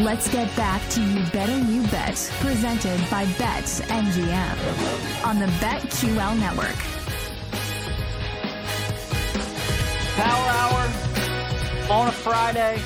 Let's get back to You Better You Bet, presented by BetMGM on the BetQL network. Power Hour on a Friday.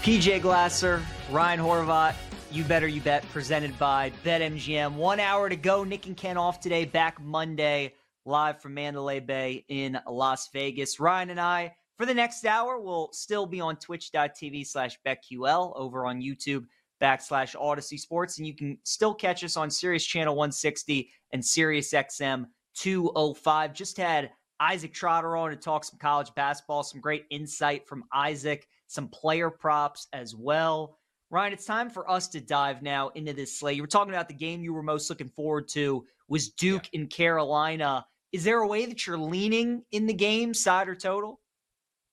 PJ Glasser, Ryan Horvath, You Better You Bet, presented by BetMGM. 1 hour to go. Nick and Ken off today, back Monday, live from Mandalay Bay in Las Vegas. Ryan and I, for the next hour, we'll still be on twitch.tv/BetQL, over on YouTube /Odyssey Sports. And you can still catch us on Sirius Channel 160 and Sirius XM 205. Just had Isaac Trotter on to talk some college basketball, some great insight from Isaac, some player props as well. Ryan, it's time for us to dive now into this slate. You were talking about the game you were most looking forward to was Duke and Carolina. Is there a way that you're leaning in the game, side or total?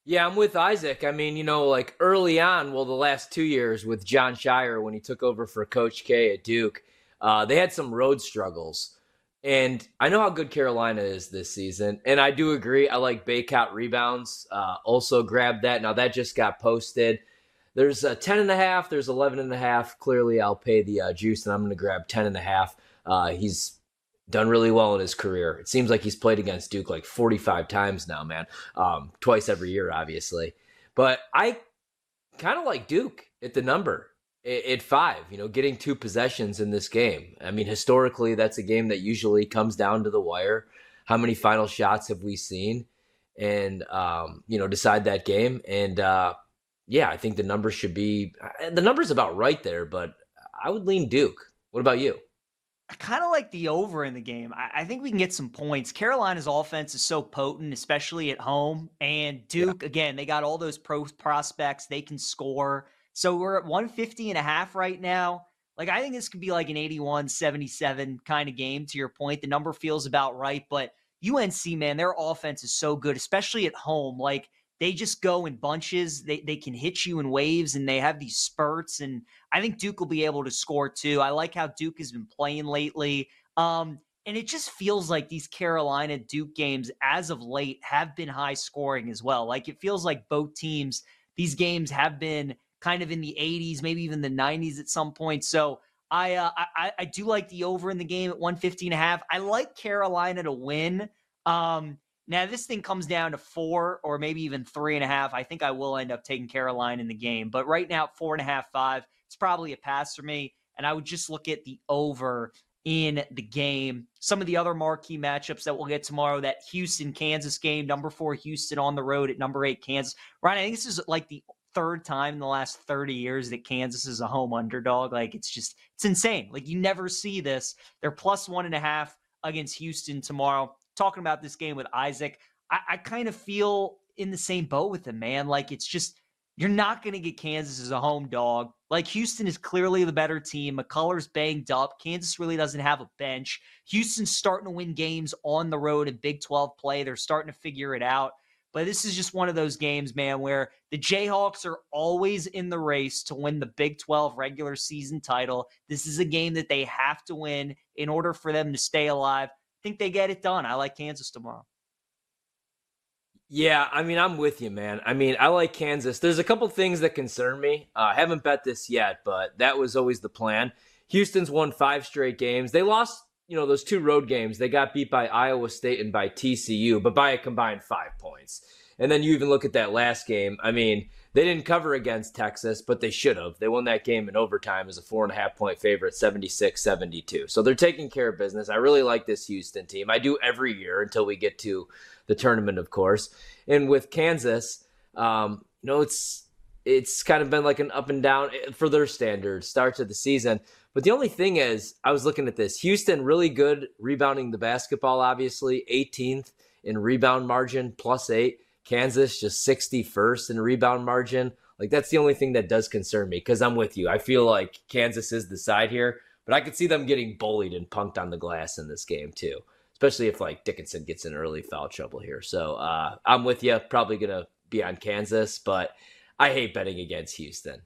Yeah, I'm with Isaac. I mean, you know, like early on, well, the last 2 years with John Shire when he took over for Coach K at Duke, they had some road struggles. And I know how good Carolina is this season. And I do agree. I like Baycott rebounds. Also grabbed that. Now that just got posted. There's a 10.5. There's 11.5. Clearly, I'll pay the juice, and I'm going to grab 10.5. He's done really well in his career. It seems like he's played against Duke like 45 times now, man. Twice every year, obviously. But I kind of like Duke at the number at 5, you know, getting 2 possessions in this game. I mean, historically, that's a game that usually comes down to the wire. How many final shots have we seen? And, you know, decide that game. And, yeah, I think the number should be – the number's about right there, but I would lean Duke. What about you? I kind of like the over in the game. I think we can get some points. Carolina's offense is so potent, especially at home. And Duke, again, they got all those prospects. They can score. So we're at 150.5 right now. Like, I think this could be like an 81-77 kind of game, to your point. The number feels about right. But UNC, man, their offense is so good, especially at home. Like, they just go in bunches. They can hit you in waves, and they have these spurts. And I think Duke will be able to score too. I like how Duke has been playing lately. And it just feels like these Carolina-Duke games as of late have been high scoring as well. Like it feels like both teams, these games have been kind of in the 80s, maybe even the 90s at some point. So I do like the over in the game at 150.5. I like Carolina to win. Now, this thing comes down to 4 or maybe even 3.5. I think I will end up taking Carolina in the game. But right now, 4.5, 5, it's probably a pass for me. And I would just look at the over in the game. Some of the other marquee matchups that we'll get tomorrow, that Houston-Kansas game, number 4 Houston on the road at number 8 Kansas. Ryan, I think this is like the 3rd time in the last 30 years that Kansas is a home underdog. Like, it's just, it's insane. Like, you never see this. They're plus 1.5 against Houston tomorrow. Talking about this game with Isaac, I kind of feel in the same boat with him, man. Like, it's just, you're not going to get Kansas as a home dog. Like, Houston is clearly the better team. McCullers banged up. Kansas really doesn't have a bench. Houston's starting to win games on the road in Big 12 play. They're starting to figure it out. But this is just one of those games, man, where the Jayhawks are always in the race to win the Big 12 regular season title. This is a game that they have to win in order for them to stay alive. Think they get it done. I like Kansas tomorrow. Yeah, I mean, I'm with you, man. I mean, I like Kansas. There's a couple things that concern me. I haven't bet this yet, but that was always the plan. Houston's won 5 straight games. They lost, you know, those 2 road games. They got beat by Iowa State and by TCU, but by a combined 5 points. And then you even look at that last game. I mean, they didn't cover against Texas, but they should have. They won that game in overtime as a 4.5-point favorite, 76-72. So they're taking care of business. I really like this Houston team. I do every year until we get to the tournament, of course. And with Kansas, you know, it's kind of been like an up and down for their standards, start to the season. But the only thing is, I was looking at this. Houston really good rebounding the basketball, obviously, 18th in rebound margin, +8. Kansas just 61st in rebound margin. Like, that's the only thing that does concern me, because I'm with you. I feel like Kansas is the side here, but I could see them getting bullied and punked on the glass in this game too, especially if like Dickinson gets in early foul trouble here. So I'm with you. Probably going to be on Kansas, but I hate betting against Houston.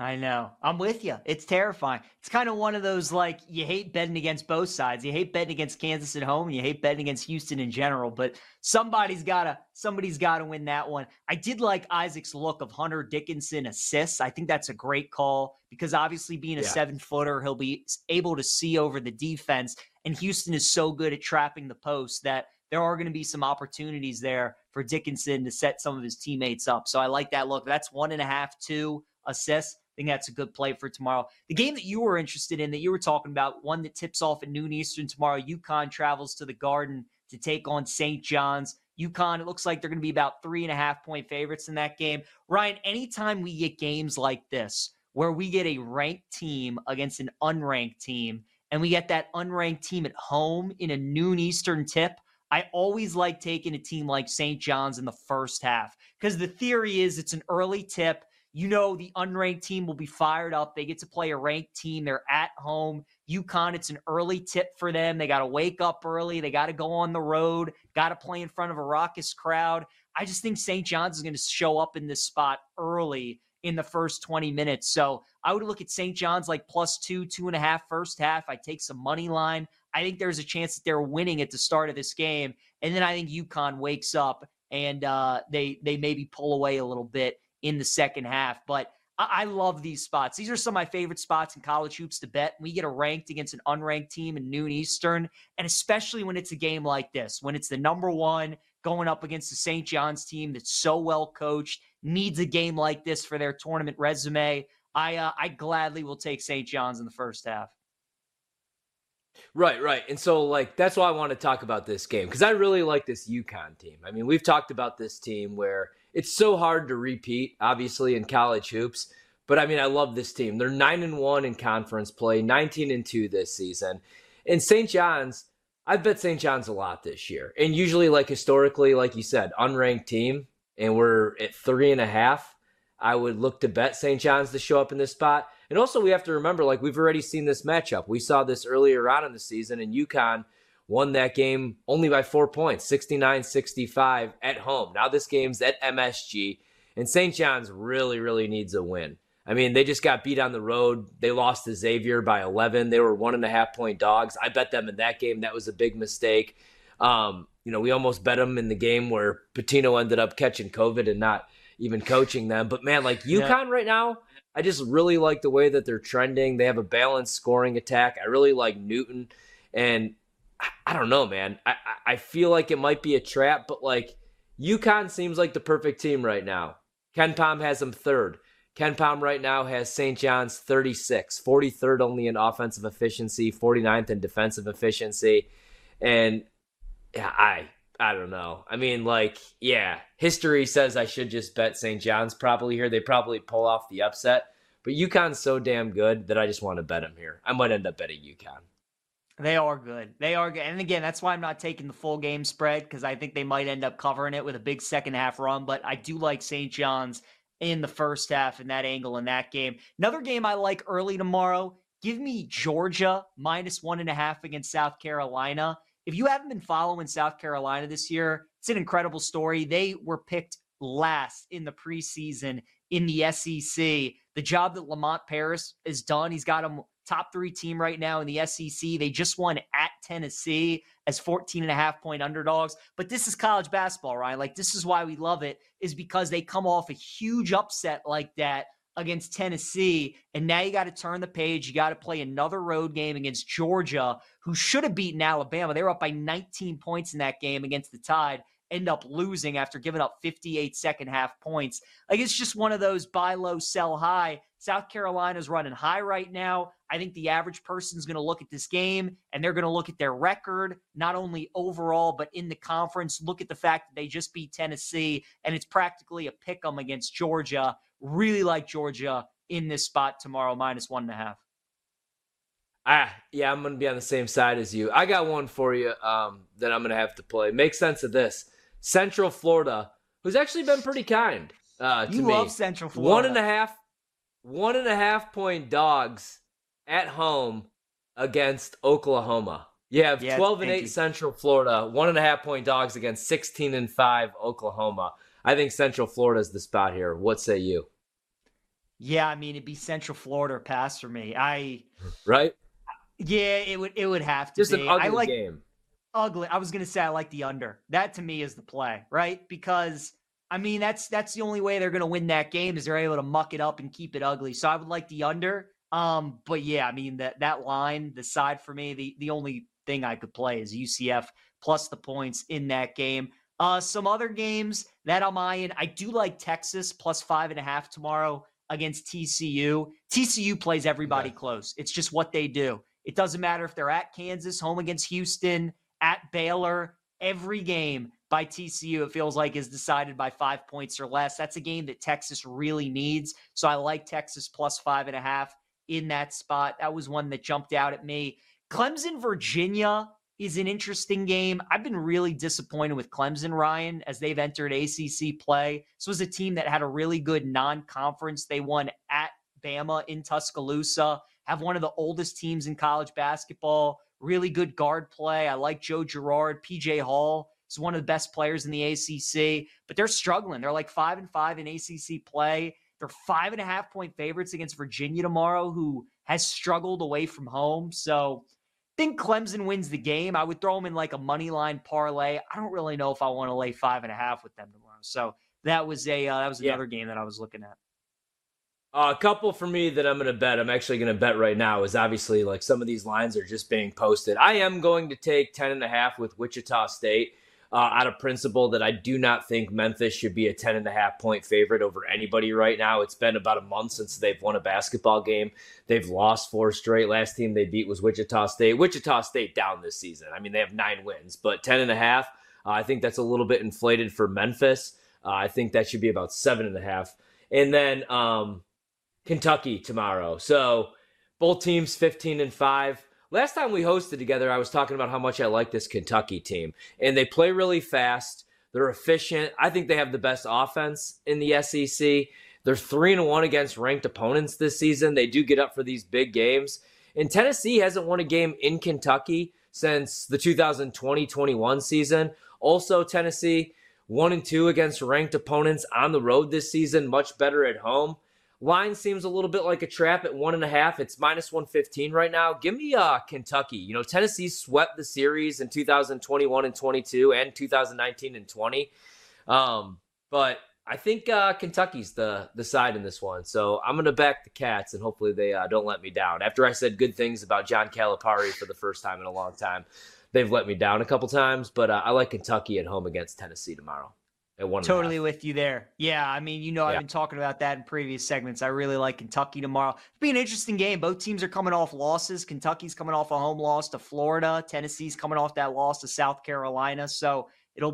I know. I'm with you. It's terrifying. It's kind of one of those, like, you hate betting against both sides. You hate betting against Kansas at home. And you hate betting against Houston in general, but somebody's got to win that one. I did like Isaac's look of Hunter Dickinson assists. I think that's a great call because obviously being a 7-footer, he'll be able to see over the defense, and Houston is so good at trapping the post that there are going to be some opportunities there for Dickinson to set some of his teammates up. So I like that look. That's 1.5, 2 assists. I think that's a good play for tomorrow. The game that you were interested in, that you were talking about, one that tips off at noon Eastern tomorrow, UConn travels to the Garden to take on St. John's. UConn, it looks like they're going to be about 3.5-point favorites in that game. Ryan, anytime we get games like this, where we get a ranked team against an unranked team, and we get that unranked team at home in a noon Eastern tip, I always like taking a team like St. John's in the first half, because the theory is it's an early tip. You know the unranked team will be fired up. They get to play a ranked team. They're at home. UConn, it's an early tip for them. They got to wake up early. They got to go on the road. Got to play in front of a raucous crowd. I just think St. John's is going to show up in this spot early in the first 20 minutes. So I would look at St. John's like +2, 2.5 first half. I take some money line. I think there's a chance that they're winning at the start of this game. And then I think UConn wakes up and they maybe pull away a little bit in the second half. But I love these spots. These are some of my favorite spots in college hoops to bet. We get a ranked against an unranked team in noon Eastern, and especially when it's a game like this, when it's the number one going up against the St. John's team that's so well coached, needs a game like this for their tournament resume. I gladly will take St. John's in the first half. Right. And so, like, that's why I want to talk about this game, because I really like this UConn team. I mean, we've talked about this team where it's so hard to repeat, obviously, in college hoops. But, I mean, I love this team. They're 9-1 in conference play, 19-2 this season. And St. John's, I've bet St. John's a lot this year. And usually, like, historically, like you said, unranked team, and we're at 3.5. I would look to bet St. John's to show up in this spot. And also, we have to remember, like, we've already seen this matchup. We saw this earlier on in the season, and UConn won that game only by 4 points, 69-65 at home. Now this game's at MSG, and St. John's really, really needs a win. I mean, they just got beat on the road. They lost to Xavier by 11. They were 1.5-point dogs. I bet them in that game. That was a big mistake. You know, we almost bet them in the game where Patino ended up catching COVID and not even coaching them. But, man, like UConn right now, I just really like the way that they're trending. They have a balanced scoring attack. I really like Newton. And I don't know, man. I feel like it might be a trap, but like UConn seems like the perfect team right now. Ken Pom has them third. Ken Pom right now has St. John's 36, 43rd only in offensive efficiency, 49th in defensive efficiency. And I don't know. I mean, like, yeah, history says I should just bet St. John's probably here. They probably pull off the upset. But UConn's so damn good that I just want to bet them here. I might end up betting UConn. They are good. They are good. And again, that's why I'm not taking the full game spread, because I think they might end up covering it with a big second half run. But I do like St. John's in the first half and that angle in that game. Another game I like early tomorrow, give me Georgia -1.5 against South Carolina. If you haven't been following South Carolina this year, it's an incredible story. They were picked last in the preseason in the SEC. The job that Lamont Paris has done, he's got them top 3 team right now in the SEC. They just won at Tennessee as 14.5-point underdogs. But this is college basketball, right? Like, this is why we love it, is because they come off a huge upset like that against Tennessee, and now you got to turn the page. You got to play another road game against Georgia, who should have beaten Alabama. They were up by 19 points in that game against the Tide, end up losing after giving up 58 second half points. Like, it's just one of those buy low, sell high. South Carolina's running high right now. I think the average person's going to look at this game and they're going to look at their record, not only overall, but in the conference. Look at the fact that they just beat Tennessee and it's practically a pick 'em against Georgia. Really like Georgia in this spot tomorrow, -1.5. Yeah, I'm going to be on the same side as you. I got one for you that I'm going to have to play. Make sense of this. Central Florida, who's actually been pretty kind to me. You love Central Florida. 1.5 point dogs at home against Oklahoma. You have 12-8 Central Florida, 1.5 point dogs against 16-5 Oklahoma. I think Central Florida is the spot here. What say you? Yeah, I mean, it'd be Central Florida or pass for me. Right? Yeah, it would have to just be. Just an ugly game. Ugly. I was going to say I like the under. That to me is the play, right? Because, I mean, that's the only way they're going to win that game is they're able to muck it up and keep it ugly. So I would like the under. But yeah, I mean, that line, the side for me, the only thing I could play is UCF plus the points in that game. Some other games that I'm eyeing, I do like Texas plus 5.5 tomorrow against TCU. TCU plays everybody close. It's just what they do. It doesn't matter if they're at Kansas, home against Houston, at Baylor. Every game by TCU, it feels like, is decided by 5 points or less. That's a game that Texas really needs. So I like Texas plus 5.5 in that spot. That was one that jumped out at me. Clemson, Virginia is an interesting game. I've been really disappointed with Clemson, Ryan, as they've entered ACC play. This was a team that had a really good non-conference. They won at Bama in Tuscaloosa, have one of the oldest teams in college basketball, really good guard play. I like Joe Girard. PJ Hall is one of the best players in the ACC, but they're struggling. They're like 5-5 in ACC play. They're 5.5 point favorites against Virginia tomorrow, who has struggled away from home. So I think Clemson wins the game. I would throw them in like a money line parlay. I don't really know if I want to lay 5.5 with them tomorrow. So that was another game that I was looking at. A couple for me that I'm going to bet. I'm actually going to bet right now is obviously like some of these lines are just being posted. I am going to take 10.5 with Wichita State out of principle that I do not think Memphis should be a 10.5 point favorite over anybody right now. It's been about a month since they've won a basketball game. They've lost 4 straight. Last team they beat was Wichita State. Wichita State down this season. I mean, they have 9 wins, but 10.5, I think that's a little bit inflated for Memphis. I think that should be about 7.5. And then, Kentucky tomorrow. So both teams 15-5. Last time we hosted together, I was talking about how much I like this Kentucky team. And they play really fast. They're efficient. I think they have the best offense in the SEC. They're 3-1 against ranked opponents this season. They do get up for these big games. And Tennessee hasn't won a game in Kentucky since the 2020-21 season. Also, Tennessee 1-2 against ranked opponents on the road this season, much better at home. Line seems a little bit like a trap at 1.5. It's -115 right now. Give me Kentucky. You know, Tennessee swept the series in 2021 and 22 and 2019 and 20. But I think Kentucky's the side in this one. So I'm going to back the Cats, and hopefully they don't let me down. After I said good things about John Calipari for the first time in a long time, they've let me down a couple times. But I like Kentucky at home against Tennessee tomorrow. Totally with you there. Yeah, I mean, I've been talking about that in previous segments. I really like Kentucky tomorrow. It'll be an interesting game. Both teams are coming off losses. Kentucky's coming off a home loss to Florida. Tennessee's coming off that loss to South Carolina. So it'll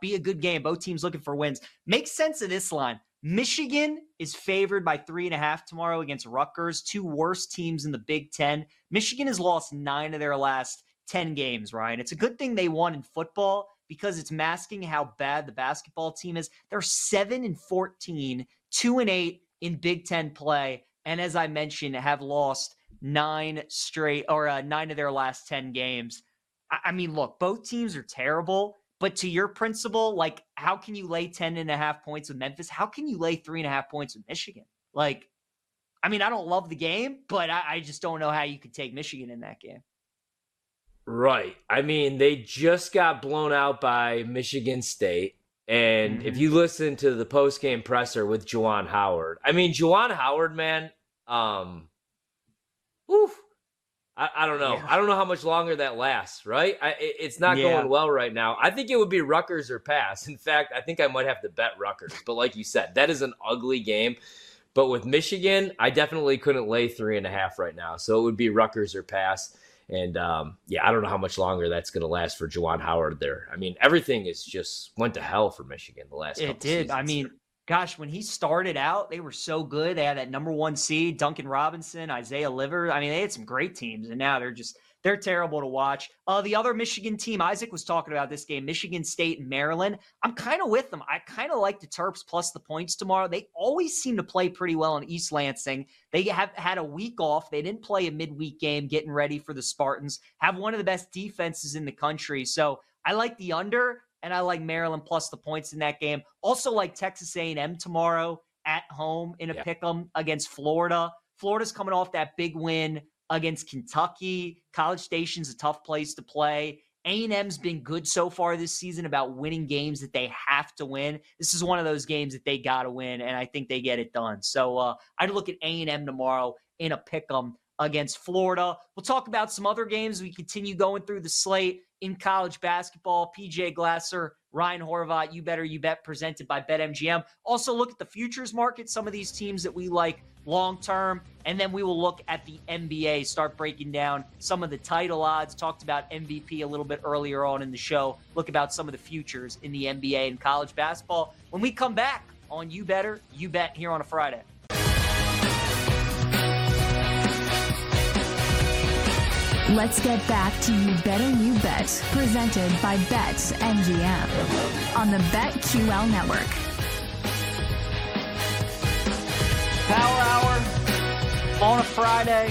be a good game. Both teams looking for wins. Make sense of this line. Michigan is favored by 3.5 tomorrow against Rutgers, 2 worst teams in the Big Ten. Michigan has lost 9 of their last 10 games, Ryan. It's a good thing they won in football, because it's masking how bad the basketball team is. They're 7-14, 2-8 in Big Ten play, and as I mentioned, have lost 9 of their last 10 games. I mean, look, both teams are terrible, but to your principle, like, how can you lay 10.5 points with Memphis? How can you lay 3.5 points with Michigan? Like, I mean, I don't love the game, but I just don't know how you could take Michigan in that game. Right. I mean, they just got blown out by Michigan State. And if you listen to the post-game presser with Juwan Howard, I mean, Juwan Howard, man, I don't know. Yeah. I don't know how much longer that lasts, right? It's not going well right now. I think it would be Rutgers or pass. In fact, I think I might have to bet Rutgers. But like you said, that is an ugly game. But with Michigan, I definitely couldn't lay 3.5 right now. So it would be Rutgers or pass. And, I don't know how much longer that's going to last for Juwan Howard there. I mean, everything is just went to hell for Michigan the last couple seasons. It did. I mean, gosh, when he started out, they were so good. They had that #1 seed, Duncan Robinson, Isaiah Livers. I mean, they had some great teams, and now they're terrible to watch. The other Michigan team, Isaac was talking about this game, Michigan State and Maryland. I'm kind of with them. I kind of like the Terps plus the points tomorrow. They always seem to play pretty well in East Lansing. They have had a week off. They didn't play a midweek game getting ready for the Spartans, have one of the best defenses in the country. So I like the under, and I like Maryland plus the points in that game. Also like Texas A&M tomorrow at home in a pick'em against Florida. Florida's coming off that big win against Kentucky. College Station's a tough place to play. A&M's been good so far this season about winning games that they have to win. This is one of those games that they got to win, and I think they get it done. So I'd look at A&M tomorrow in a pick'em against Florida. We'll talk about some other games. We continue going through the slate in college basketball. PJ Glasser, Ryan Horvath, You Better You Bet, presented by BetMGM. Also look at the futures market, some of these teams that we like long-term, and then we will look at the NBA, start breaking down some of the title odds. Talked about MVP a little bit earlier on in the show. Look about some of the futures in the NBA and college basketball when we come back on You Better You Bet here on a Friday. Let's get back to You Better You Bet, presented by BetMGM on the BetQL Network. Power Hour on a Friday.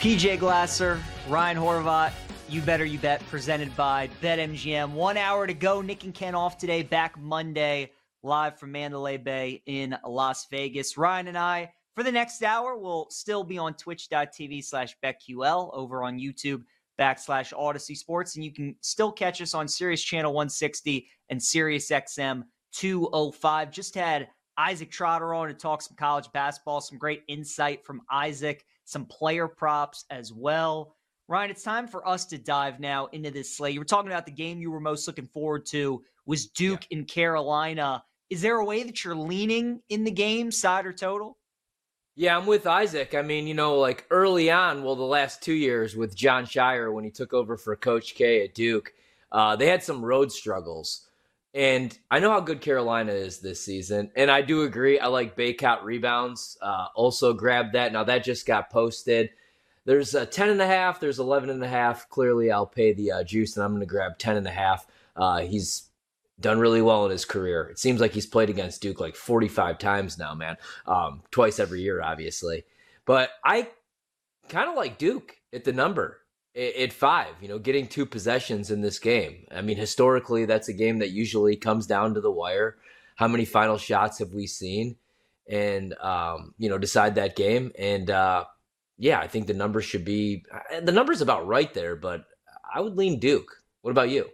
PJ Glasser, Ryan Horvath, You Better You Bet, presented by BetMGM. 1 hour to go. Nick and Ken off today, back Monday, live from Mandalay Bay in Las Vegas. Ryan and I, for the next hour, we'll still be on twitch.tv/BetQL, over on YouTube /Odyssey Sports. And you can still catch us on Sirius Channel 160 and Sirius XM 205. Just had Isaac Trotter on to talk some college basketball, some great insight from Isaac, some player props as well. Ryan, it's time for us to dive now into this slate. You were talking about the game you were most looking forward to was Duke and Carolina. Is there a way that you're leaning in the game, side or total? Yeah, I'm with Isaac. I mean, you know, like early on, well, the last 2 years with John Shire when he took over for Coach K at Duke, they had some road struggles. And I know how good Carolina is this season, and I do agree. I like Baycott rebounds. Also grabbed that. Now, that just got posted. There's 10.5. There's 11.5. Clearly, I'll pay the juice, and I'm going to grab 10.5. He's done really well in his career. It seems like he's played against Duke like 45 times now, man. Twice every year, obviously. But I kind of like Duke at the number at 5, you know, getting 2 possessions in this game. I mean, historically, that's a game that usually comes down to the wire. How many final shots have we seen? And, you know, decide that game. And, I think the number should be – the number's about right there, but I would lean Duke. What about you?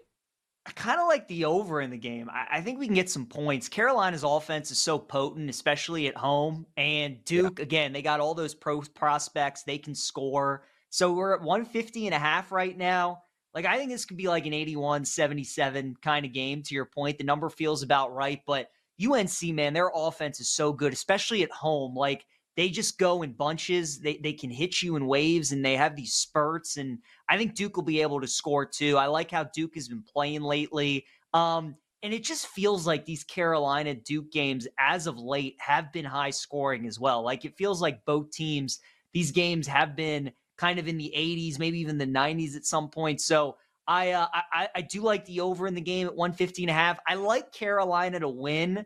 I kind of like the over in the game. I think we can get some points. Carolina's offense is so potent, especially at home. And Duke, again, they got all those prospects. They can score. So we're at 150.5 right now. Like, I think this could be like an 81-77 kind of game, to your point. The number feels about right. But UNC, man, their offense is so good, especially at home. Like, they just go in bunches. They can hit you in waves, and they have these spurts. And I think Duke will be able to score too. I like how Duke has been playing lately. And it just feels like these Carolina-Duke games as of late have been high scoring as well. Like, it feels like both teams, these games have been kind of in the 80s, maybe even the 90s at some point. So I do like the over in the game at 150.5. I like Carolina to win.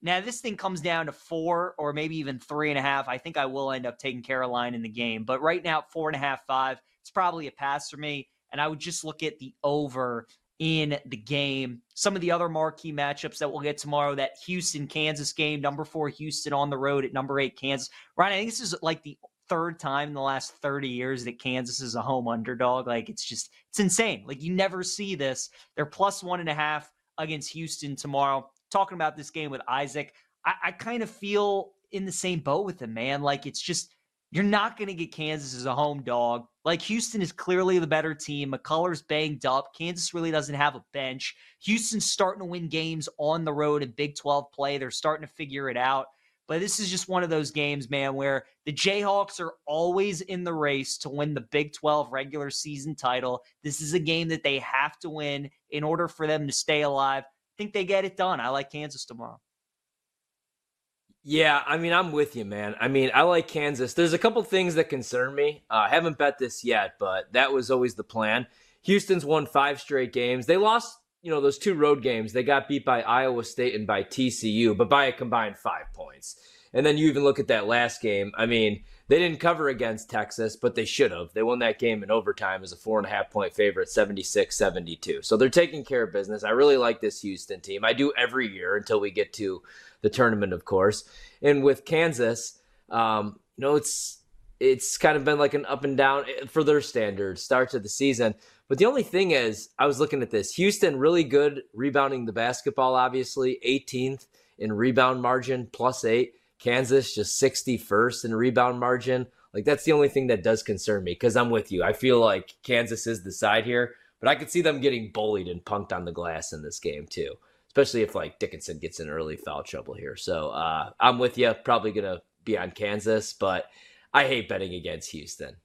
Now, this thing comes down to 4 or maybe even 3.5. I think I will end up taking Carolina in the game. But right now, 4.5, 5, it's probably a pass for me. And I would just look at the over in the game. Some of the other marquee matchups that we'll get tomorrow, that Houston-Kansas game, number 4 Houston on the road at number 8 Kansas. Ryan, I think this is like the third time in the last 30 years that Kansas is a home underdog. Like, it's insane. Like, you never see this. They're plus 1.5 against Houston tomorrow. Talking about this game with Isaac, I kind of feel in the same boat with him, man. Like, it's just You're not going to get Kansas as a home dog. Like, Houston is clearly the better team. McCullers banged up. Kansas really doesn't have a bench. Houston's starting to win games on the road in Big 12 play. They're starting to figure it out. But this is just one of those games, man, where the Jayhawks are always in the race to win the Big 12 regular season title. This is a game that they have to win in order for them to stay alive. I think they get it done. I like Kansas tomorrow. Yeah, I mean, I'm with you, man. I mean, I like Kansas. There's a couple things that concern me. I haven't bet this yet, but that was always the plan. Houston's won 5 straight games. They lost, you know, those 2 road games. They got beat by Iowa State and by TCU, but by a combined 5 points. And then you even look at that last game. I mean, they didn't cover against Texas, but they should have. They won that game in overtime as a 4.5-point favorite, 76-72. So they're taking care of business. I really like this Houston team. I do every year until we get to the tournament, of course. And with Kansas, you know, it's kind of been like an up and down for their standards, start to the season. But the only thing is, I was looking at this. Houston, really good rebounding the basketball, obviously. 18th in rebound margin, +8. Kansas just 61st in rebound margin. Like, that's the only thing that does concern me, because I'm with you. I feel like Kansas is the side here, but I could see them getting bullied and punked on the glass in this game too, especially if, like, Dickinson gets in early foul trouble here. So I'm with you. Probably going to be on Kansas, but I hate betting against Houston.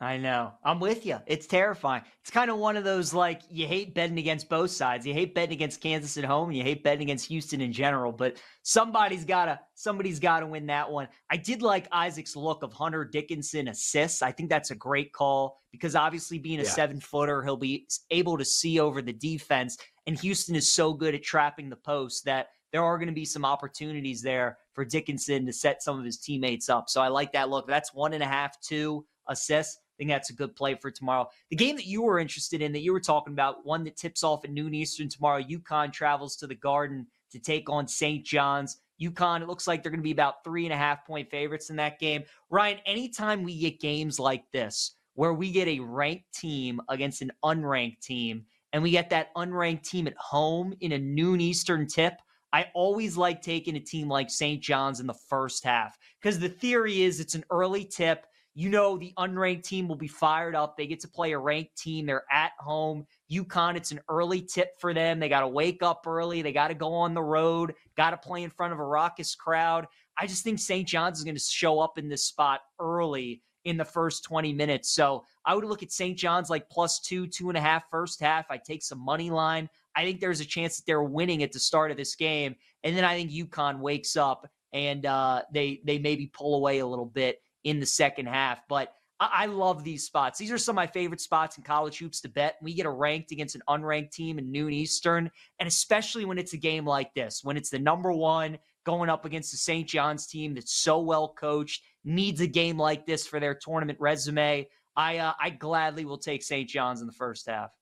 I know. I'm with you. It's terrifying. It's kind of one of those, like, you hate betting against both sides. You hate betting against Kansas at home. You hate betting against Houston in general, but somebody's got to win that one. I did like Isaac's look of Hunter Dickinson assists. I think that's a great call because obviously being a 7-footer, he'll be able to see over the defense, and Houston is so good at trapping the post that there are going to be some opportunities there for Dickinson to set some of his teammates up. So I like that look. That's 1.5, 2 assists. I think that's a good play for tomorrow. The game that you were interested in, that you were talking about, one that tips off at noon Eastern tomorrow, UConn travels to the Garden to take on St. John's. UConn, it looks like they're going to be about 3.5-point favorites in that game. Ryan, anytime we get games like this, where we get a ranked team against an unranked team, and we get that unranked team at home in a noon Eastern tip, I always like taking a team like St. John's in the first half, because the theory is it's an early tip. You know the unranked team will be fired up. They get to play a ranked team. They're at home. UConn, it's an early tip for them. They got to wake up early. They got to go on the road. Got to play in front of a raucous crowd. I just think St. John's is going to show up in this spot early in the first 20 minutes. So I would look at St. John's like +2, 2.5 first half. I take some money line. I think there's a chance that they're winning at the start of this game. And then I think UConn wakes up and they maybe pull away a little bit in the second half. But I love these spots. These are some of my favorite spots in college hoops to bet. We get a ranked against an unranked team in noon Eastern, and especially when it's a game like this, when it's the #1 going up against the St. John's team that's so well coached, needs a game like this for their tournament resume. I gladly will take St. John's in the first half.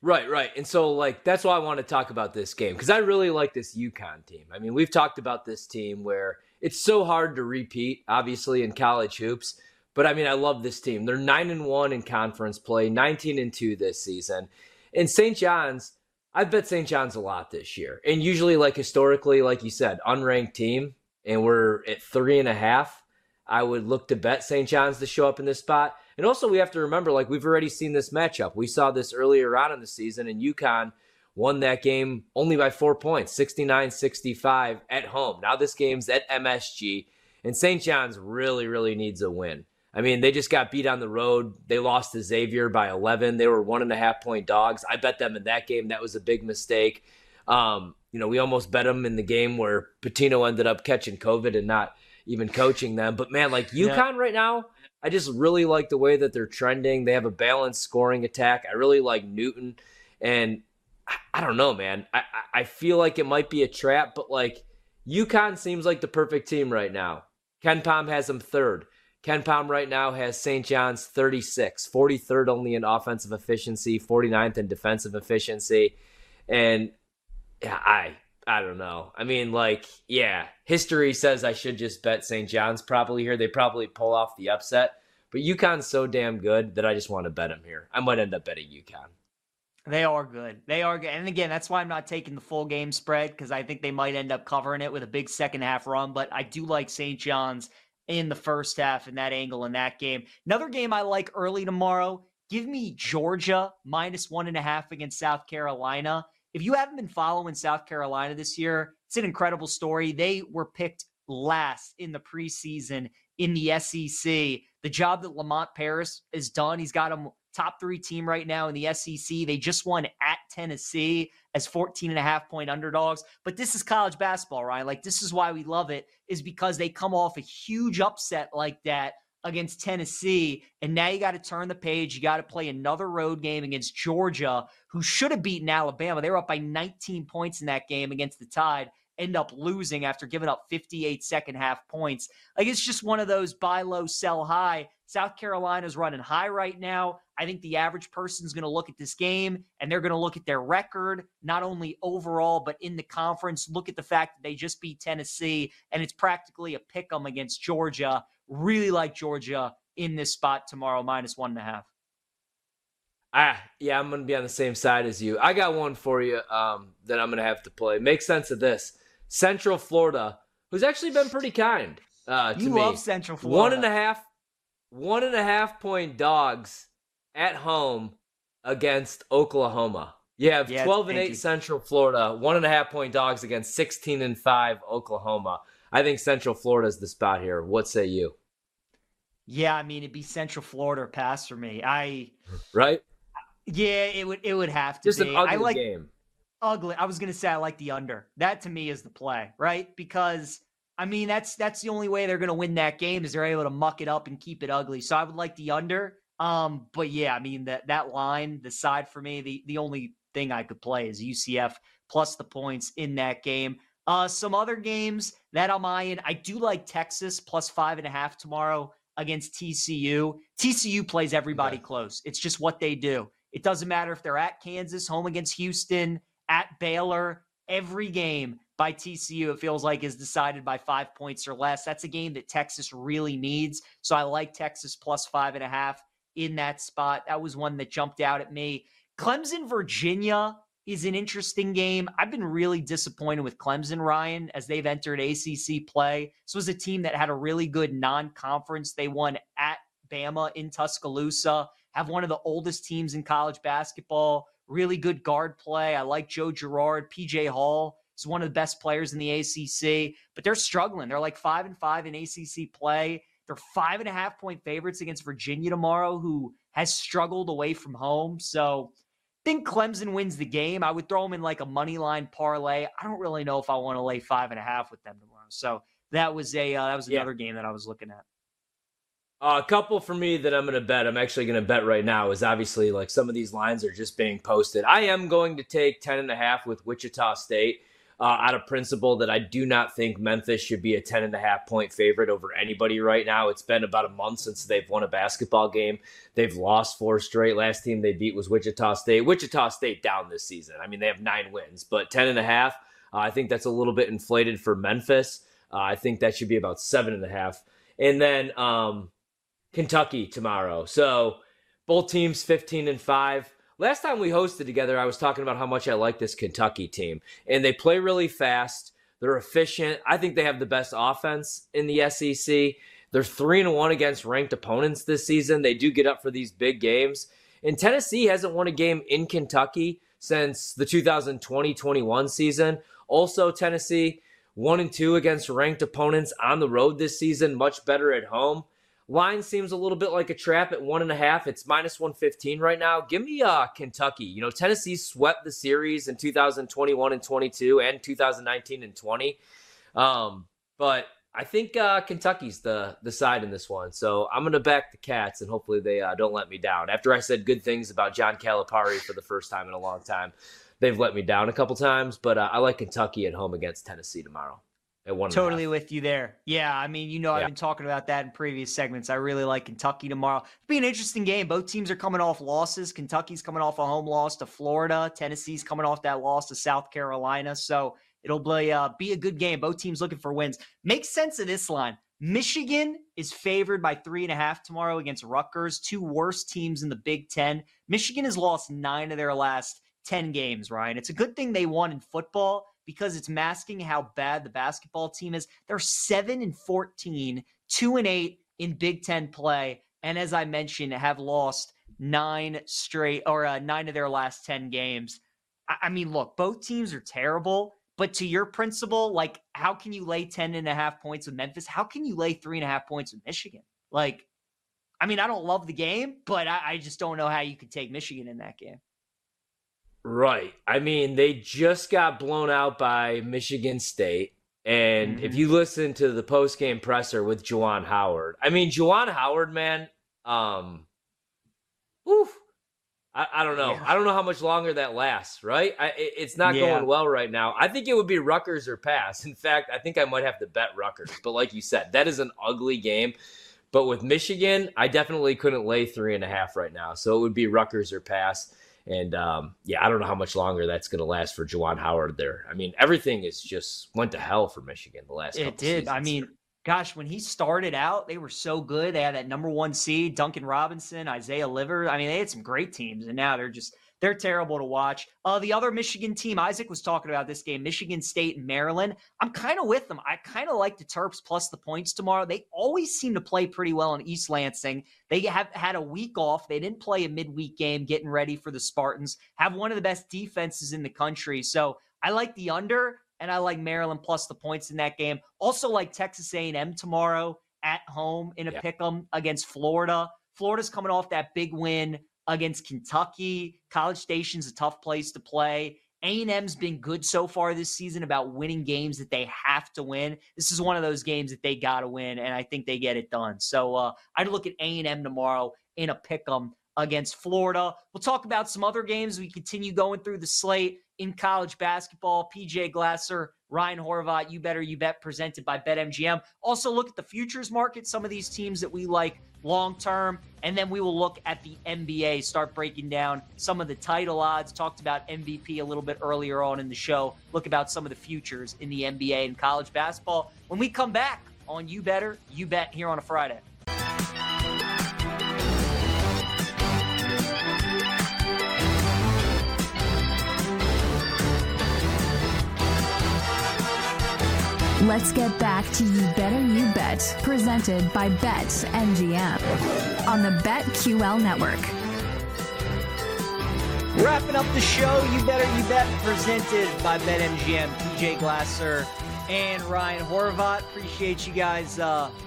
Right. And so, like, that's why I want to talk about this game, because I really like this UConn team. I mean, we've talked about this team where it's so hard to repeat, obviously, in college hoops. But, I mean, I love this team. They're 9-1 in conference play, 19-2 this season. And St. John's, I've bet St. John's a lot this year. And usually, like, historically, like you said, unranked team, and we're at 3.5. I would look to bet St. John's to show up in this spot. And also, we have to remember, like, we've already seen this matchup. We saw this earlier on in the season, and UConn won that game only by 4 points, 69-65 at home. Now this game's at MSG, and St. John's really, really needs a win. I mean, they just got beat on the road. They lost to Xavier by 11. They were 1.5-point dogs. I bet them in that game. That was a big mistake. You know, we almost bet them in the game where Pitino ended up catching COVID and not even coaching them. But, man, like, UConn right now, I just really like the way that they're trending. They have a balanced scoring attack. I really like Newton. And I don't know, man. I feel like it might be a trap, but, like, UConn seems like the perfect team right now. Ken Pom has them 3rd. Ken Pom right now has St. John's 36, 43rd only in offensive efficiency, 49th in defensive efficiency. And I don't know. I mean, like, yeah, history says I should just bet St. John's probably here. They probably pull off the upset. But UConn's so damn good that I just want to bet them here. I might end up betting UConn. They are good. They are good. And again, that's why I'm not taking the full game spread, because I think they might end up covering it with a big second half run. But I do like St. John's in the first half in that angle in that game. Another game I like early tomorrow, give me Georgia -1.5 against South Carolina. If you haven't been following South Carolina this year, it's an incredible story. They were picked last in the preseason in the SEC. The job that Lamont Paris has done, he's got them top three team right now in the SEC. They just won at Tennessee as 14.5-point underdogs. But this is college basketball, Ryan. Like, this is why we love it, is because they come off a huge upset like that against Tennessee, and now you got to turn the page. You got to play another road game against Georgia, who should have beaten Alabama. They were up by 19 points in that game against the Tide, end up losing after giving up 58 second-half points. Like, it's just one of those buy low, sell high. South Carolina's running high right now. I think the average person's going to look at this game, and they're going to look at their record, not only overall, but in the conference. Look at the fact that they just beat Tennessee, and it's practically a pick 'em against Georgia. Really like Georgia in this spot tomorrow, -1.5. Yeah, I'm going to be on the same side as you. I got one for you that I'm going to have to play. Make sense of this. Central Florida, who's actually been pretty kind to me. You love Central Florida. 1.5 point dogs at home against Oklahoma. You have 12-8 Central Florida, 1.5 point dogs against 16-5 Oklahoma. I think Central Florida is the spot here. What say you? Yeah, I mean, it'd be Central Florida or pass for me. Right? Yeah, it would have to be. Just an ugly game. Ugly. I was going to say I like the under. That to me is the play, right? Because I mean, that's the only way they're going to win that game is they're able to muck it up and keep it ugly. So I would like the under. But yeah, I mean, that line, the side for me, the only thing I could play is UCF plus the points in that game. Some other games that I'm eyeing. I do like Texas plus 5.5 tomorrow against TCU. TCU plays everybody close. It's just what they do. It doesn't matter if they're at Kansas, home against Houston, at Baylor. Every game by TCU, it feels like, is decided by 5 points or less. That's a game that Texas really needs. So I like Texas plus 5.5 in that spot. That was one that jumped out at me. Clemson, Virginia is an interesting game. I've been really disappointed with Clemson, Ryan, as they've entered ACC play. This was a team that had a really good non-conference. They won at Bama in Tuscaloosa, have one of the oldest teams in college basketball, really good guard play. I like Joe Girard. PJ Hall is one of the best players in the ACC, but they're struggling. They're like 5-5 in ACC play. They're 5.5-point favorites against Virginia tomorrow, who has struggled away from home. So I think Clemson wins the game. I would throw them in like a money line parlay. I don't really know if I want to lay 5.5 with them tomorrow. So that was another game that I was looking at. A couple for me that I'm going to bet. I'm actually going to bet right now is obviously like some of these lines are just being posted. I am going to take 10.5 with Wichita State out of principle that I do not think Memphis should be a 10.5-point favorite over anybody right now. It's been about a month since they've won a basketball game. They've lost 4 straight. Last team they beat was Wichita State. Wichita State down this season. I mean, they have 9 wins, but 10.5, I think that's a little bit inflated for Memphis. I think that should be about 7.5. And then Kentucky tomorrow. So both teams 15-5. Last time we hosted together, I was talking about how much I like this Kentucky team. And they play really fast. They're efficient. I think they have the best offense in the SEC. They're 3-1 against ranked opponents this season. They do get up for these big games. And Tennessee hasn't won a game in Kentucky since the 2020-21 season. Also, Tennessee 1-2 against ranked opponents on the road this season, much better at home. Line seems a little bit like a trap at 1.5. It's -115 right now. Give me Kentucky. You know, Tennessee swept the series in 2021 and 22 and 2019 and 20. But I think Kentucky's the side in this one. So I'm going to back the Cats, and hopefully they don't let me down. After I said good things about John Calipari for the first time in a long time, they've let me down a couple times. But I like Kentucky at home against Tennessee tomorrow. Totally with you there. Yeah, I mean, I've been talking about that in previous segments. I really like Kentucky tomorrow. It'll be an interesting game. Both teams are coming off losses. Kentucky's coming off a home loss to Florida. Tennessee's coming off that loss to South Carolina. So it'll be a good game. Both teams looking for wins. Make sense of this line. Michigan is favored by 3.5 tomorrow against Rutgers, two worst teams in the Big Ten. Michigan has lost 9 of their last 10 games, Ryan. It's a good thing they won in football, because it's masking how bad the basketball team is. They're 7-14, 2-8 in Big Ten play. And as I mentioned, have lost 9 of their last 10 games. I mean, look, both teams are terrible, but to your principle, like, how can you lay 10.5 points with Memphis? How can you lay 3.5 points with Michigan? Like, I mean, I don't love the game, but I just don't know how you could take Michigan in that game. Right. I mean, they just got blown out by Michigan State. And if you listen to the post-game presser with Juwan Howard, I mean, Juwan Howard, man, I don't know. Yeah. I don't know how much longer that lasts, right? It's not going well right now. I think it would be Rutgers or pass. In fact, I think I might have to bet Rutgers. But like you said, that is an ugly game. But with Michigan, I definitely couldn't lay 3.5 right now. So it would be Rutgers or pass. And, I don't know how much longer that's going to last for Juwan Howard there. I mean, everything is just went to hell for Michigan the last couple of seasons. It did. I mean, gosh, when he started out, they were so good. They had that #1 seed, Duncan Robinson, Isaiah Livers. I mean, they had some great teams, and now they're terrible to watch. The other Michigan team, Isaac was talking about this game, Michigan State and Maryland. I'm kind of with them. I kind of like the Terps plus the points tomorrow. They always seem to play pretty well in East Lansing. They have had a week off. They didn't play a midweek game getting ready for the Spartans, have one of the best defenses in the country. So I like the under, and I like Maryland plus the points in that game. Also like Texas A&M tomorrow at home in a pick'em against Florida. Florida's coming off that big win against Kentucky. College Station's a tough place to play. A&M's been good so far this season about winning games that they have to win. This is one of those games that they got to win, and I think they get it done. So I'd look at A&M tomorrow in a pick'em against Florida. We'll talk about some other games. We continue going through the slate in college basketball. PJ Glasser, Ryan Horvath, You Better You Bet, presented by BetMGM. Also look at the futures market, some of these teams that we like long-term, and then we will look at the NBA, start breaking down some of the title odds. Talked about MVP a little bit earlier on in the show. Look about some of the futures in the NBA and college basketball when we come back on You Better You Bet here on a Friday. Let's get back to You Better You Bet, presented by BetMGM on the BetQL network. Wrapping up the show, You Better You Bet, presented by BetMGM. PJ Glasser and Ryan Horvath. Appreciate you guys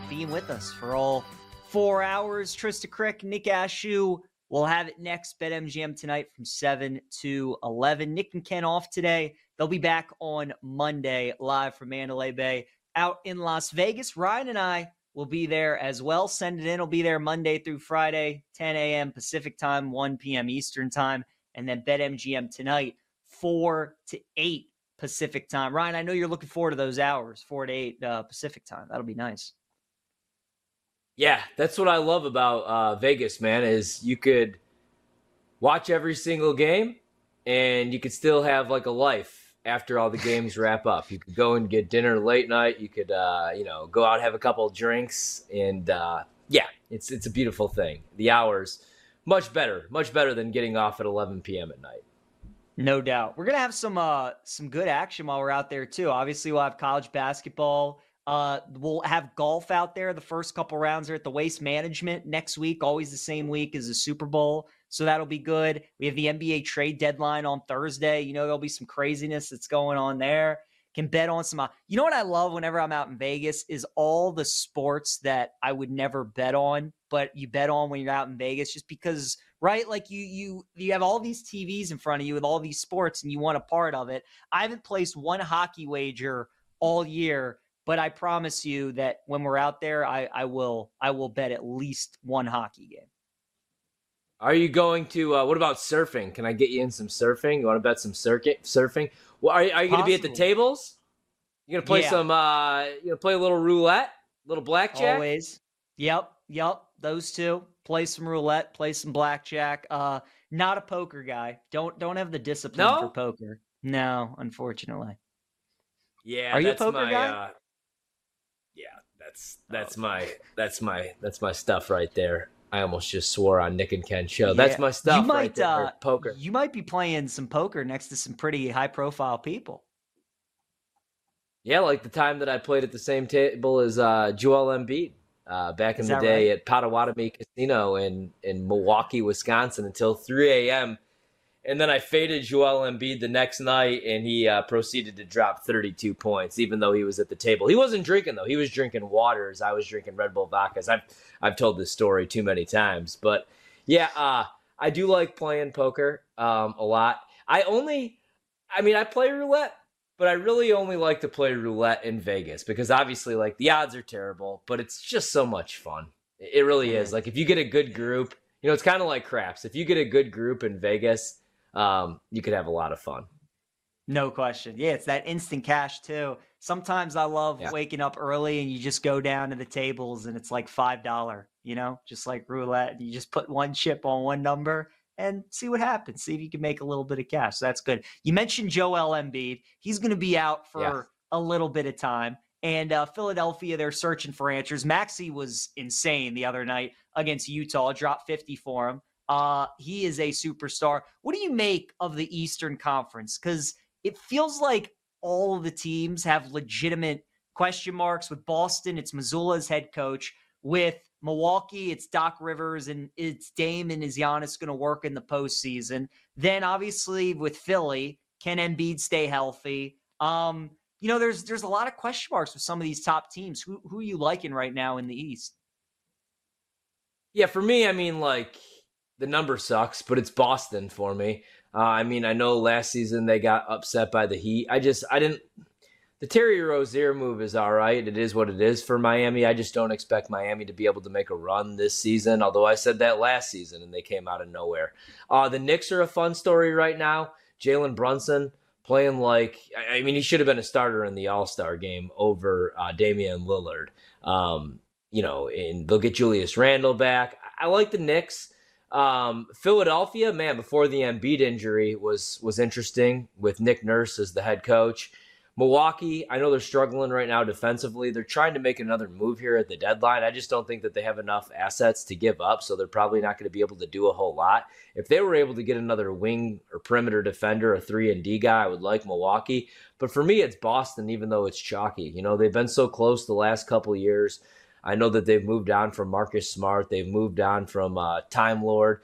being with us for all 4 hours. Trista Crick, Nick Ashew will have it next. BetMGM tonight from 7 to 11. Nick and Ken off today. They'll be back on Monday live from Mandalay Bay out in Las Vegas. Ryan and I will be there as well. Send It In will be there Monday through Friday, 10 a.m. Pacific time, 1 p.m. Eastern time, and then BetMGM tonight, 4 to 8 Pacific time. Ryan, I know you're looking forward to those hours, 4 to 8 Pacific time. That'll be nice. Yeah, that's what I love about Vegas, man, is you could watch every single game and you could still have like a life. After all the games wrap up, you could go and get dinner late night. You could, go out, have a couple of drinks, and it's a beautiful thing. The hours, much better than getting off at 11 p.m. at night. No doubt, we're gonna have some good action while we're out there too. Obviously, we'll have college basketball. We'll have golf out there. The first couple rounds are at the Waste Management next week. Always the same week as the Super Bowl. So that'll be good. We have the NBA trade deadline on Thursday. You know, there'll be some craziness that's going on there. Can bet on some. You know what I love whenever I'm out in Vegas is all the sports that I would never bet on, but you bet on when you're out in Vegas just because, right? Like you have all these TVs in front of you with all these sports and you want a part of it. I haven't placed one hockey wager all year, but I promise you that when we're out there, I will bet at least one hockey game. Are you going to, what about surfing? Can I get you in some surfing? You want to bet some surfing? Well, are you going to be at the tables? You're going to play some, play a little roulette, a little blackjack? Always. Yep. Those two. Play some roulette, play some blackjack. Not a poker guy. Don't have the discipline for poker. No, unfortunately. Yeah. Are you a poker guy? That's my stuff right there. I almost just swore on Nick and Ken show. Yeah. That's my stuff. You might, right there, poker. You might be playing some poker next to some pretty high-profile people. Yeah, like the time that I played at the same table as Joel Embiid. back in the day at Potawatomi Casino in Milwaukee, Wisconsin until 3 a.m. And then I faded Joel Embiid the next night, and he proceeded to drop 32 points, even though he was at the table. He wasn't drinking, though. He was drinking waters. I was drinking Red Bull vodkas. I've told this story too many times. But, yeah, I do like playing poker a lot. I play roulette, but I really only like to play roulette in Vegas because, obviously, like, the odds are terrible, but it's just so much fun. It really is. Like, if you get a good group, you know, it's kind of like craps. If you get a good group in Vegas – you could have a lot of fun. No question. Yeah, it's that instant cash too. Sometimes I love waking up early and you just go down to the tables and it's like $5, you know, just like roulette. You just put one chip on one number and see what happens. See if you can make a little bit of cash. So that's good. You mentioned Joel Embiid. He's going to be out for a little bit of time. And Philadelphia, they're searching for answers. Maxie was insane the other night against Utah, dropped 50 for him. He is a superstar. What do you make of the Eastern Conference? Because it feels like all of the teams have legitimate question marks. With Boston, it's Missoula's head coach. With Milwaukee, it's Doc Rivers, and it's Dame, and is Giannis going to work in the postseason? Then, obviously, with Philly, can Embiid stay healthy? You know, there's a lot of question marks with some of these top teams. Who are you liking right now in the East? Yeah, for me, I mean, like, the number sucks, but it's Boston for me. I know last season they got upset by the Heat. The Terry Rozier move is all right. It is what it is for Miami. I just don't expect Miami to be able to make a run this season, although I said that last season and they came out of nowhere. The Knicks are a fun story right now. Jalen Brunson playing like, he should have been a starter in the All-Star game over Damian Lillard. And they'll get Julius Randle back. I like the Knicks. Philadelphia, man, before the Embiid injury was interesting with Nick Nurse as the head coach. Milwaukee, I know they're struggling right now defensively. They're trying to make another move here at the deadline. I just don't think that they have enough assets to give up, so they're probably not going to be able to do a whole lot. If they were able to get another wing or perimeter defender, a 3-and-D guy, I would like Milwaukee. But for me, it's Boston, even though it's chalky. You know, they've been so close the last couple of years. I know that they've moved on from Marcus Smart. They've moved on from Time Lord.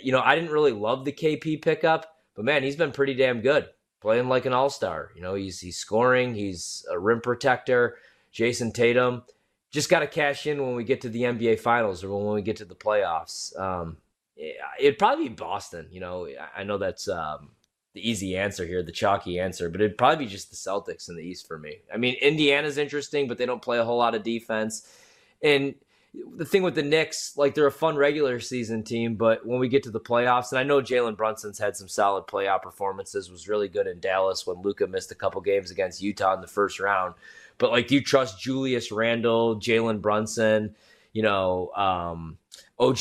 You know, I didn't really love the KP pickup, but, man, he's been pretty damn good, playing like an all-star. You know, he's scoring. He's a rim protector. Jason Tatum. Just got to cash in when we get to the NBA Finals or when we get to the playoffs. It'd probably be Boston. You know, I know that's the easy answer here, the chalky answer, but it'd probably be just the Celtics in the East for me. I mean, Indiana's interesting, but they don't play a whole lot of defense. And the thing with the Knicks, like, they're a fun regular season team, but when we get to the playoffs, and I know Jalen Brunson's had some solid playoff performances, was really good in Dallas when Luka missed a couple games against Utah in the first round. But, like, do you trust Julius Randle, Jalen Brunson, you know, OG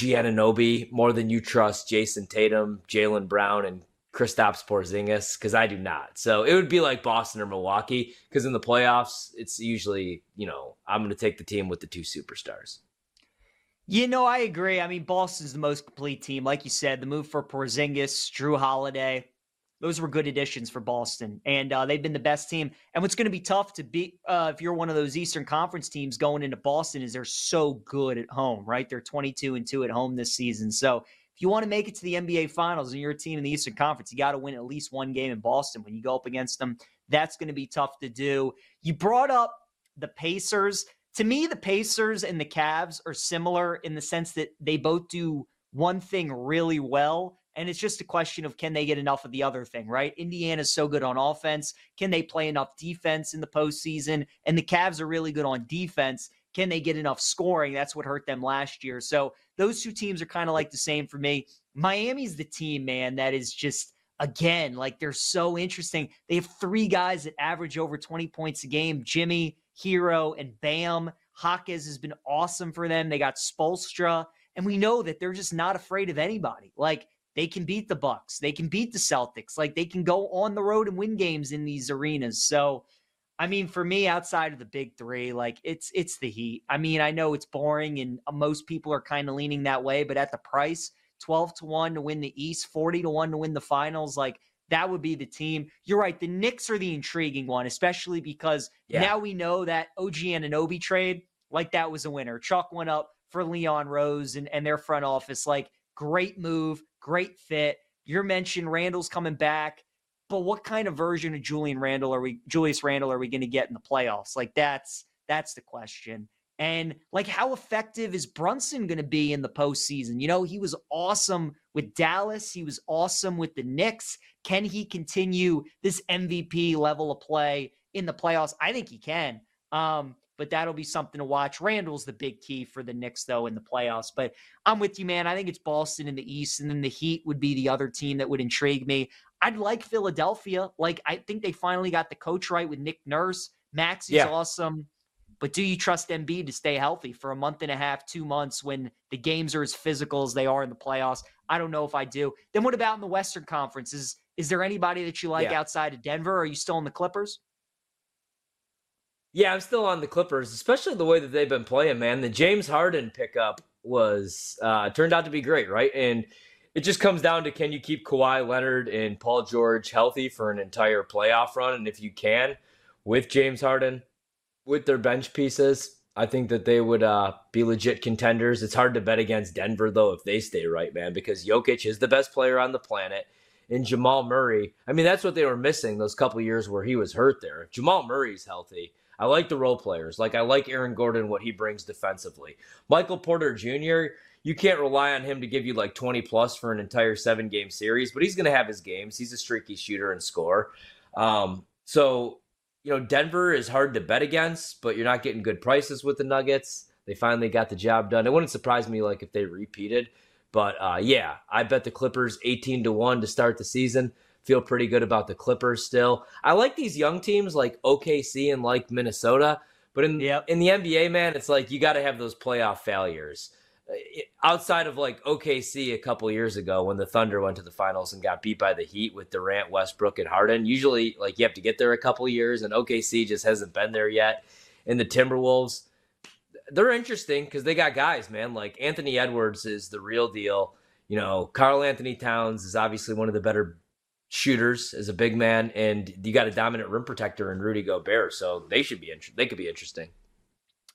Anunoby more than you trust Jason Tatum, Jaylen Brown, and Kristaps Porzingis? Because I do not. So it would be like Boston or Milwaukee, because in the playoffs, it's usually, you know, I'm going to take the team with the two superstars. You know, I agree. I mean, Boston's the most complete team. Like you said, the move for Porzingis, Drew Holiday, those were good additions for Boston. And they've been the best team. And what's going to be tough to beat if you're one of those Eastern Conference teams going into Boston is they're so good at home, right? They're 22-2 at home this season. So if you want to make it to the NBA Finals and you're a team in the Eastern Conference, you got to win at least one game in Boston. When you go up against them, that's going to be tough to do. You brought up the Pacers. To me, the Pacers and the Cavs are similar in the sense that they both do one thing really well, and it's just a question of can they get enough of the other thing, right? Indiana's so good on offense. Can they play enough defense in the postseason? And the Cavs are really good on defense. Can they get enough scoring? That's what hurt them last year. So those two teams are kind of like the same for me. Miami's the team, man, that is just, again, like, they're so interesting. They have three guys that average over 20 points a game. Jimmy, Hero, and Bam. Hawkins has been awesome for them. They got Spoelstra. And we know that they're just not afraid of anybody. Like, they can beat the Bucks. They can beat the Celtics. Like, they can go on the road and win games in these arenas. So, I mean, for me, outside of the big three, like, it's the Heat. I mean, I know it's boring, and most people are kind of leaning that way, but at the price, 12-1 to win the East, 40-1 to win the Finals, like, that would be the team. You're right, the Knicks are the intriguing one, especially because now we know that OG Anunoby trade like that was a winner. Chalk one up for Leon Rose and their front office. Like, great move, great fit. You mentioned Randle's coming back, but what kind of version of Julius Randle are we going to get in the playoffs? Like, that's the question. And like, how effective is Brunson going to be in the postseason? You know, he was awesome with Dallas. He was awesome with the Knicks. Can he continue this MVP level of play in the playoffs? I think he can. But that'll be something to watch. Randle's the big key for the Knicks, though, in the playoffs. But I'm with you, man. I think it's Boston in the East, and then the Heat would be the other team that would intrigue me. I'd like Philadelphia. Like, I think they finally got the coach right with Nick Nurse. Maxie's awesome. But do you trust Embiid to stay healthy for a month and a half, 2 months, when the games are as physical as they are in the playoffs? I don't know if I do. Then what about in the Western Conference? Is there anybody that you like outside of Denver? Or are you still on the Clippers? Yeah, I'm still on the Clippers, especially the way that they've been playing, man. The James Harden pickup was turned out to be great, right? And it just comes down to, can you keep Kawhi Leonard and Paul George healthy for an entire playoff run? And if you can, with James Harden, with their bench pieces, I think that they would be legit contenders. It's hard to bet against Denver, though, if they stay right, man, because Jokic is the best player on the planet. And Jamal Murray, I mean, that's what they were missing those couple years where he was hurt there. If Jamal Murray's healthy, I like the role players. Like, I like Aaron Gordon, what he brings defensively. Michael Porter Jr., you can't rely on him to give you like 20-plus for an entire 7-game series, but he's going to have his games. He's a streaky shooter and scorer. You know, Denver is hard to bet against, but you're not getting good prices with the Nuggets. They finally got the job done. It wouldn't surprise me like if they repeated, but I bet the Clippers 18-1 to start the season. Feel pretty good about the Clippers still. I like these young teams like OKC and like Minnesota, but in the NBA, man, it's like you got to have those playoff failures. Outside of like OKC a couple years ago when the Thunder went to the finals and got beat by the Heat with Durant, Westbrook, and Harden, usually like you have to get there a couple years, and OKC just hasn't been there yet. And the Timberwolves, they're interesting because they got guys, man. Like Anthony Edwards is the real deal. You know, Karl Anthony Towns is obviously one of the better shooters as a big man, and you got a dominant rim protector in Rudy Gobert, so they should be interesting. They could be interesting.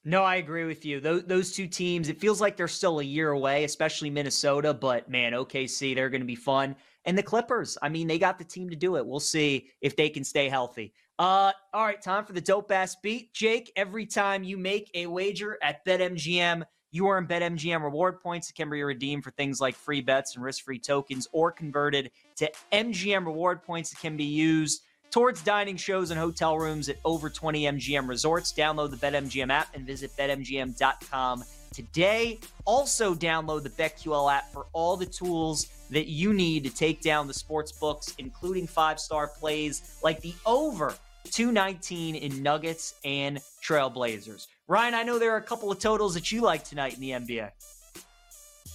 No, I agree with you. Those two teams, it feels like they're still a year away, especially Minnesota, but man, OKC, they're going to be fun. And the Clippers, I mean, they got the team to do it. We'll see if they can stay healthy. All right, time for the Dope Ass Beat. Jake, every time you make a wager at BetMGM, you earn BetMGM reward points that can be redeemed for things like free bets and risk-free tokens, or converted to MGM reward points that can be used towards dining, shows, and hotel rooms at over 20 MGM resorts. Download the BetMGM app and visit BetMGM.com today. Also download the BetQL app for all the tools that you need to take down the sports books, including five-star plays like the over 219 in Nuggets and Trailblazers. Ryan, I know there are a couple of totals that you like tonight in the NBA.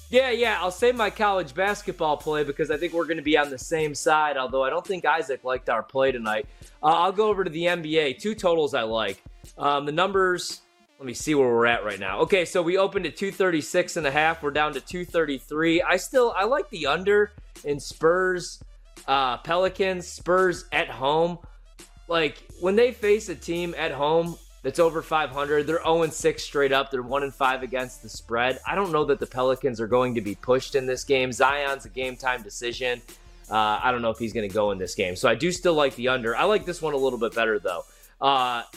Yeah, I'll save my college basketball play because I think we're going to be on the same side, although I don't think Isaac liked our play tonight. I'll go over to the NBA. Two totals I like. The numbers, let me see where we're at right now. Okay, so we opened at 236.5. We're down to 233. I like the under in Spurs, Pelicans, Spurs at home. Like, when they face a team at home that's over 500. They're 0-6 straight up. They're 1-5 against the spread. I don't know that the Pelicans are going to be pushed in this game. Zion's a game-time decision. I don't know if he's going to go in this game. So I do still like the under. I like this one a little bit better, though.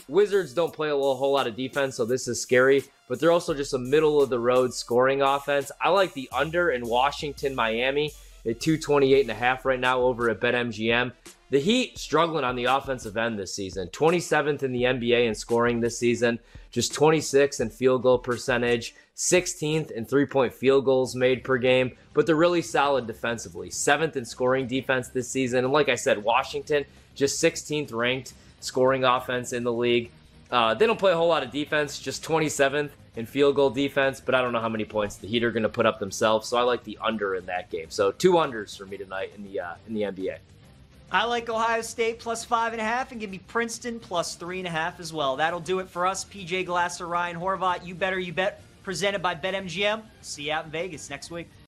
Wizards don't play a whole lot of defense, so this is scary. But they're also just a middle-of-the-road scoring offense. I like the under in Washington, Miami at 228.5 right now over at BetMGM. The Heat struggling on the offensive end this season. 27th in the NBA in scoring this season. Just 26th in field goal percentage. 16th in three-point field goals made per game. But they're really solid defensively. 7th in scoring defense this season. And like I said, Washington, just 16th ranked scoring offense in the league. They don't play a whole lot of defense. Just 27th in field goal defense. But I don't know how many points the Heat are going to put up themselves. So I like the under in that game. So two unders for me tonight in the NBA. I like Ohio State plus 5.5, and give me Princeton plus 3.5 as well. That'll do it for us. PJ Glasser, Ryan Horvat, You Better You Bet, presented by BetMGM. See you out in Vegas next week.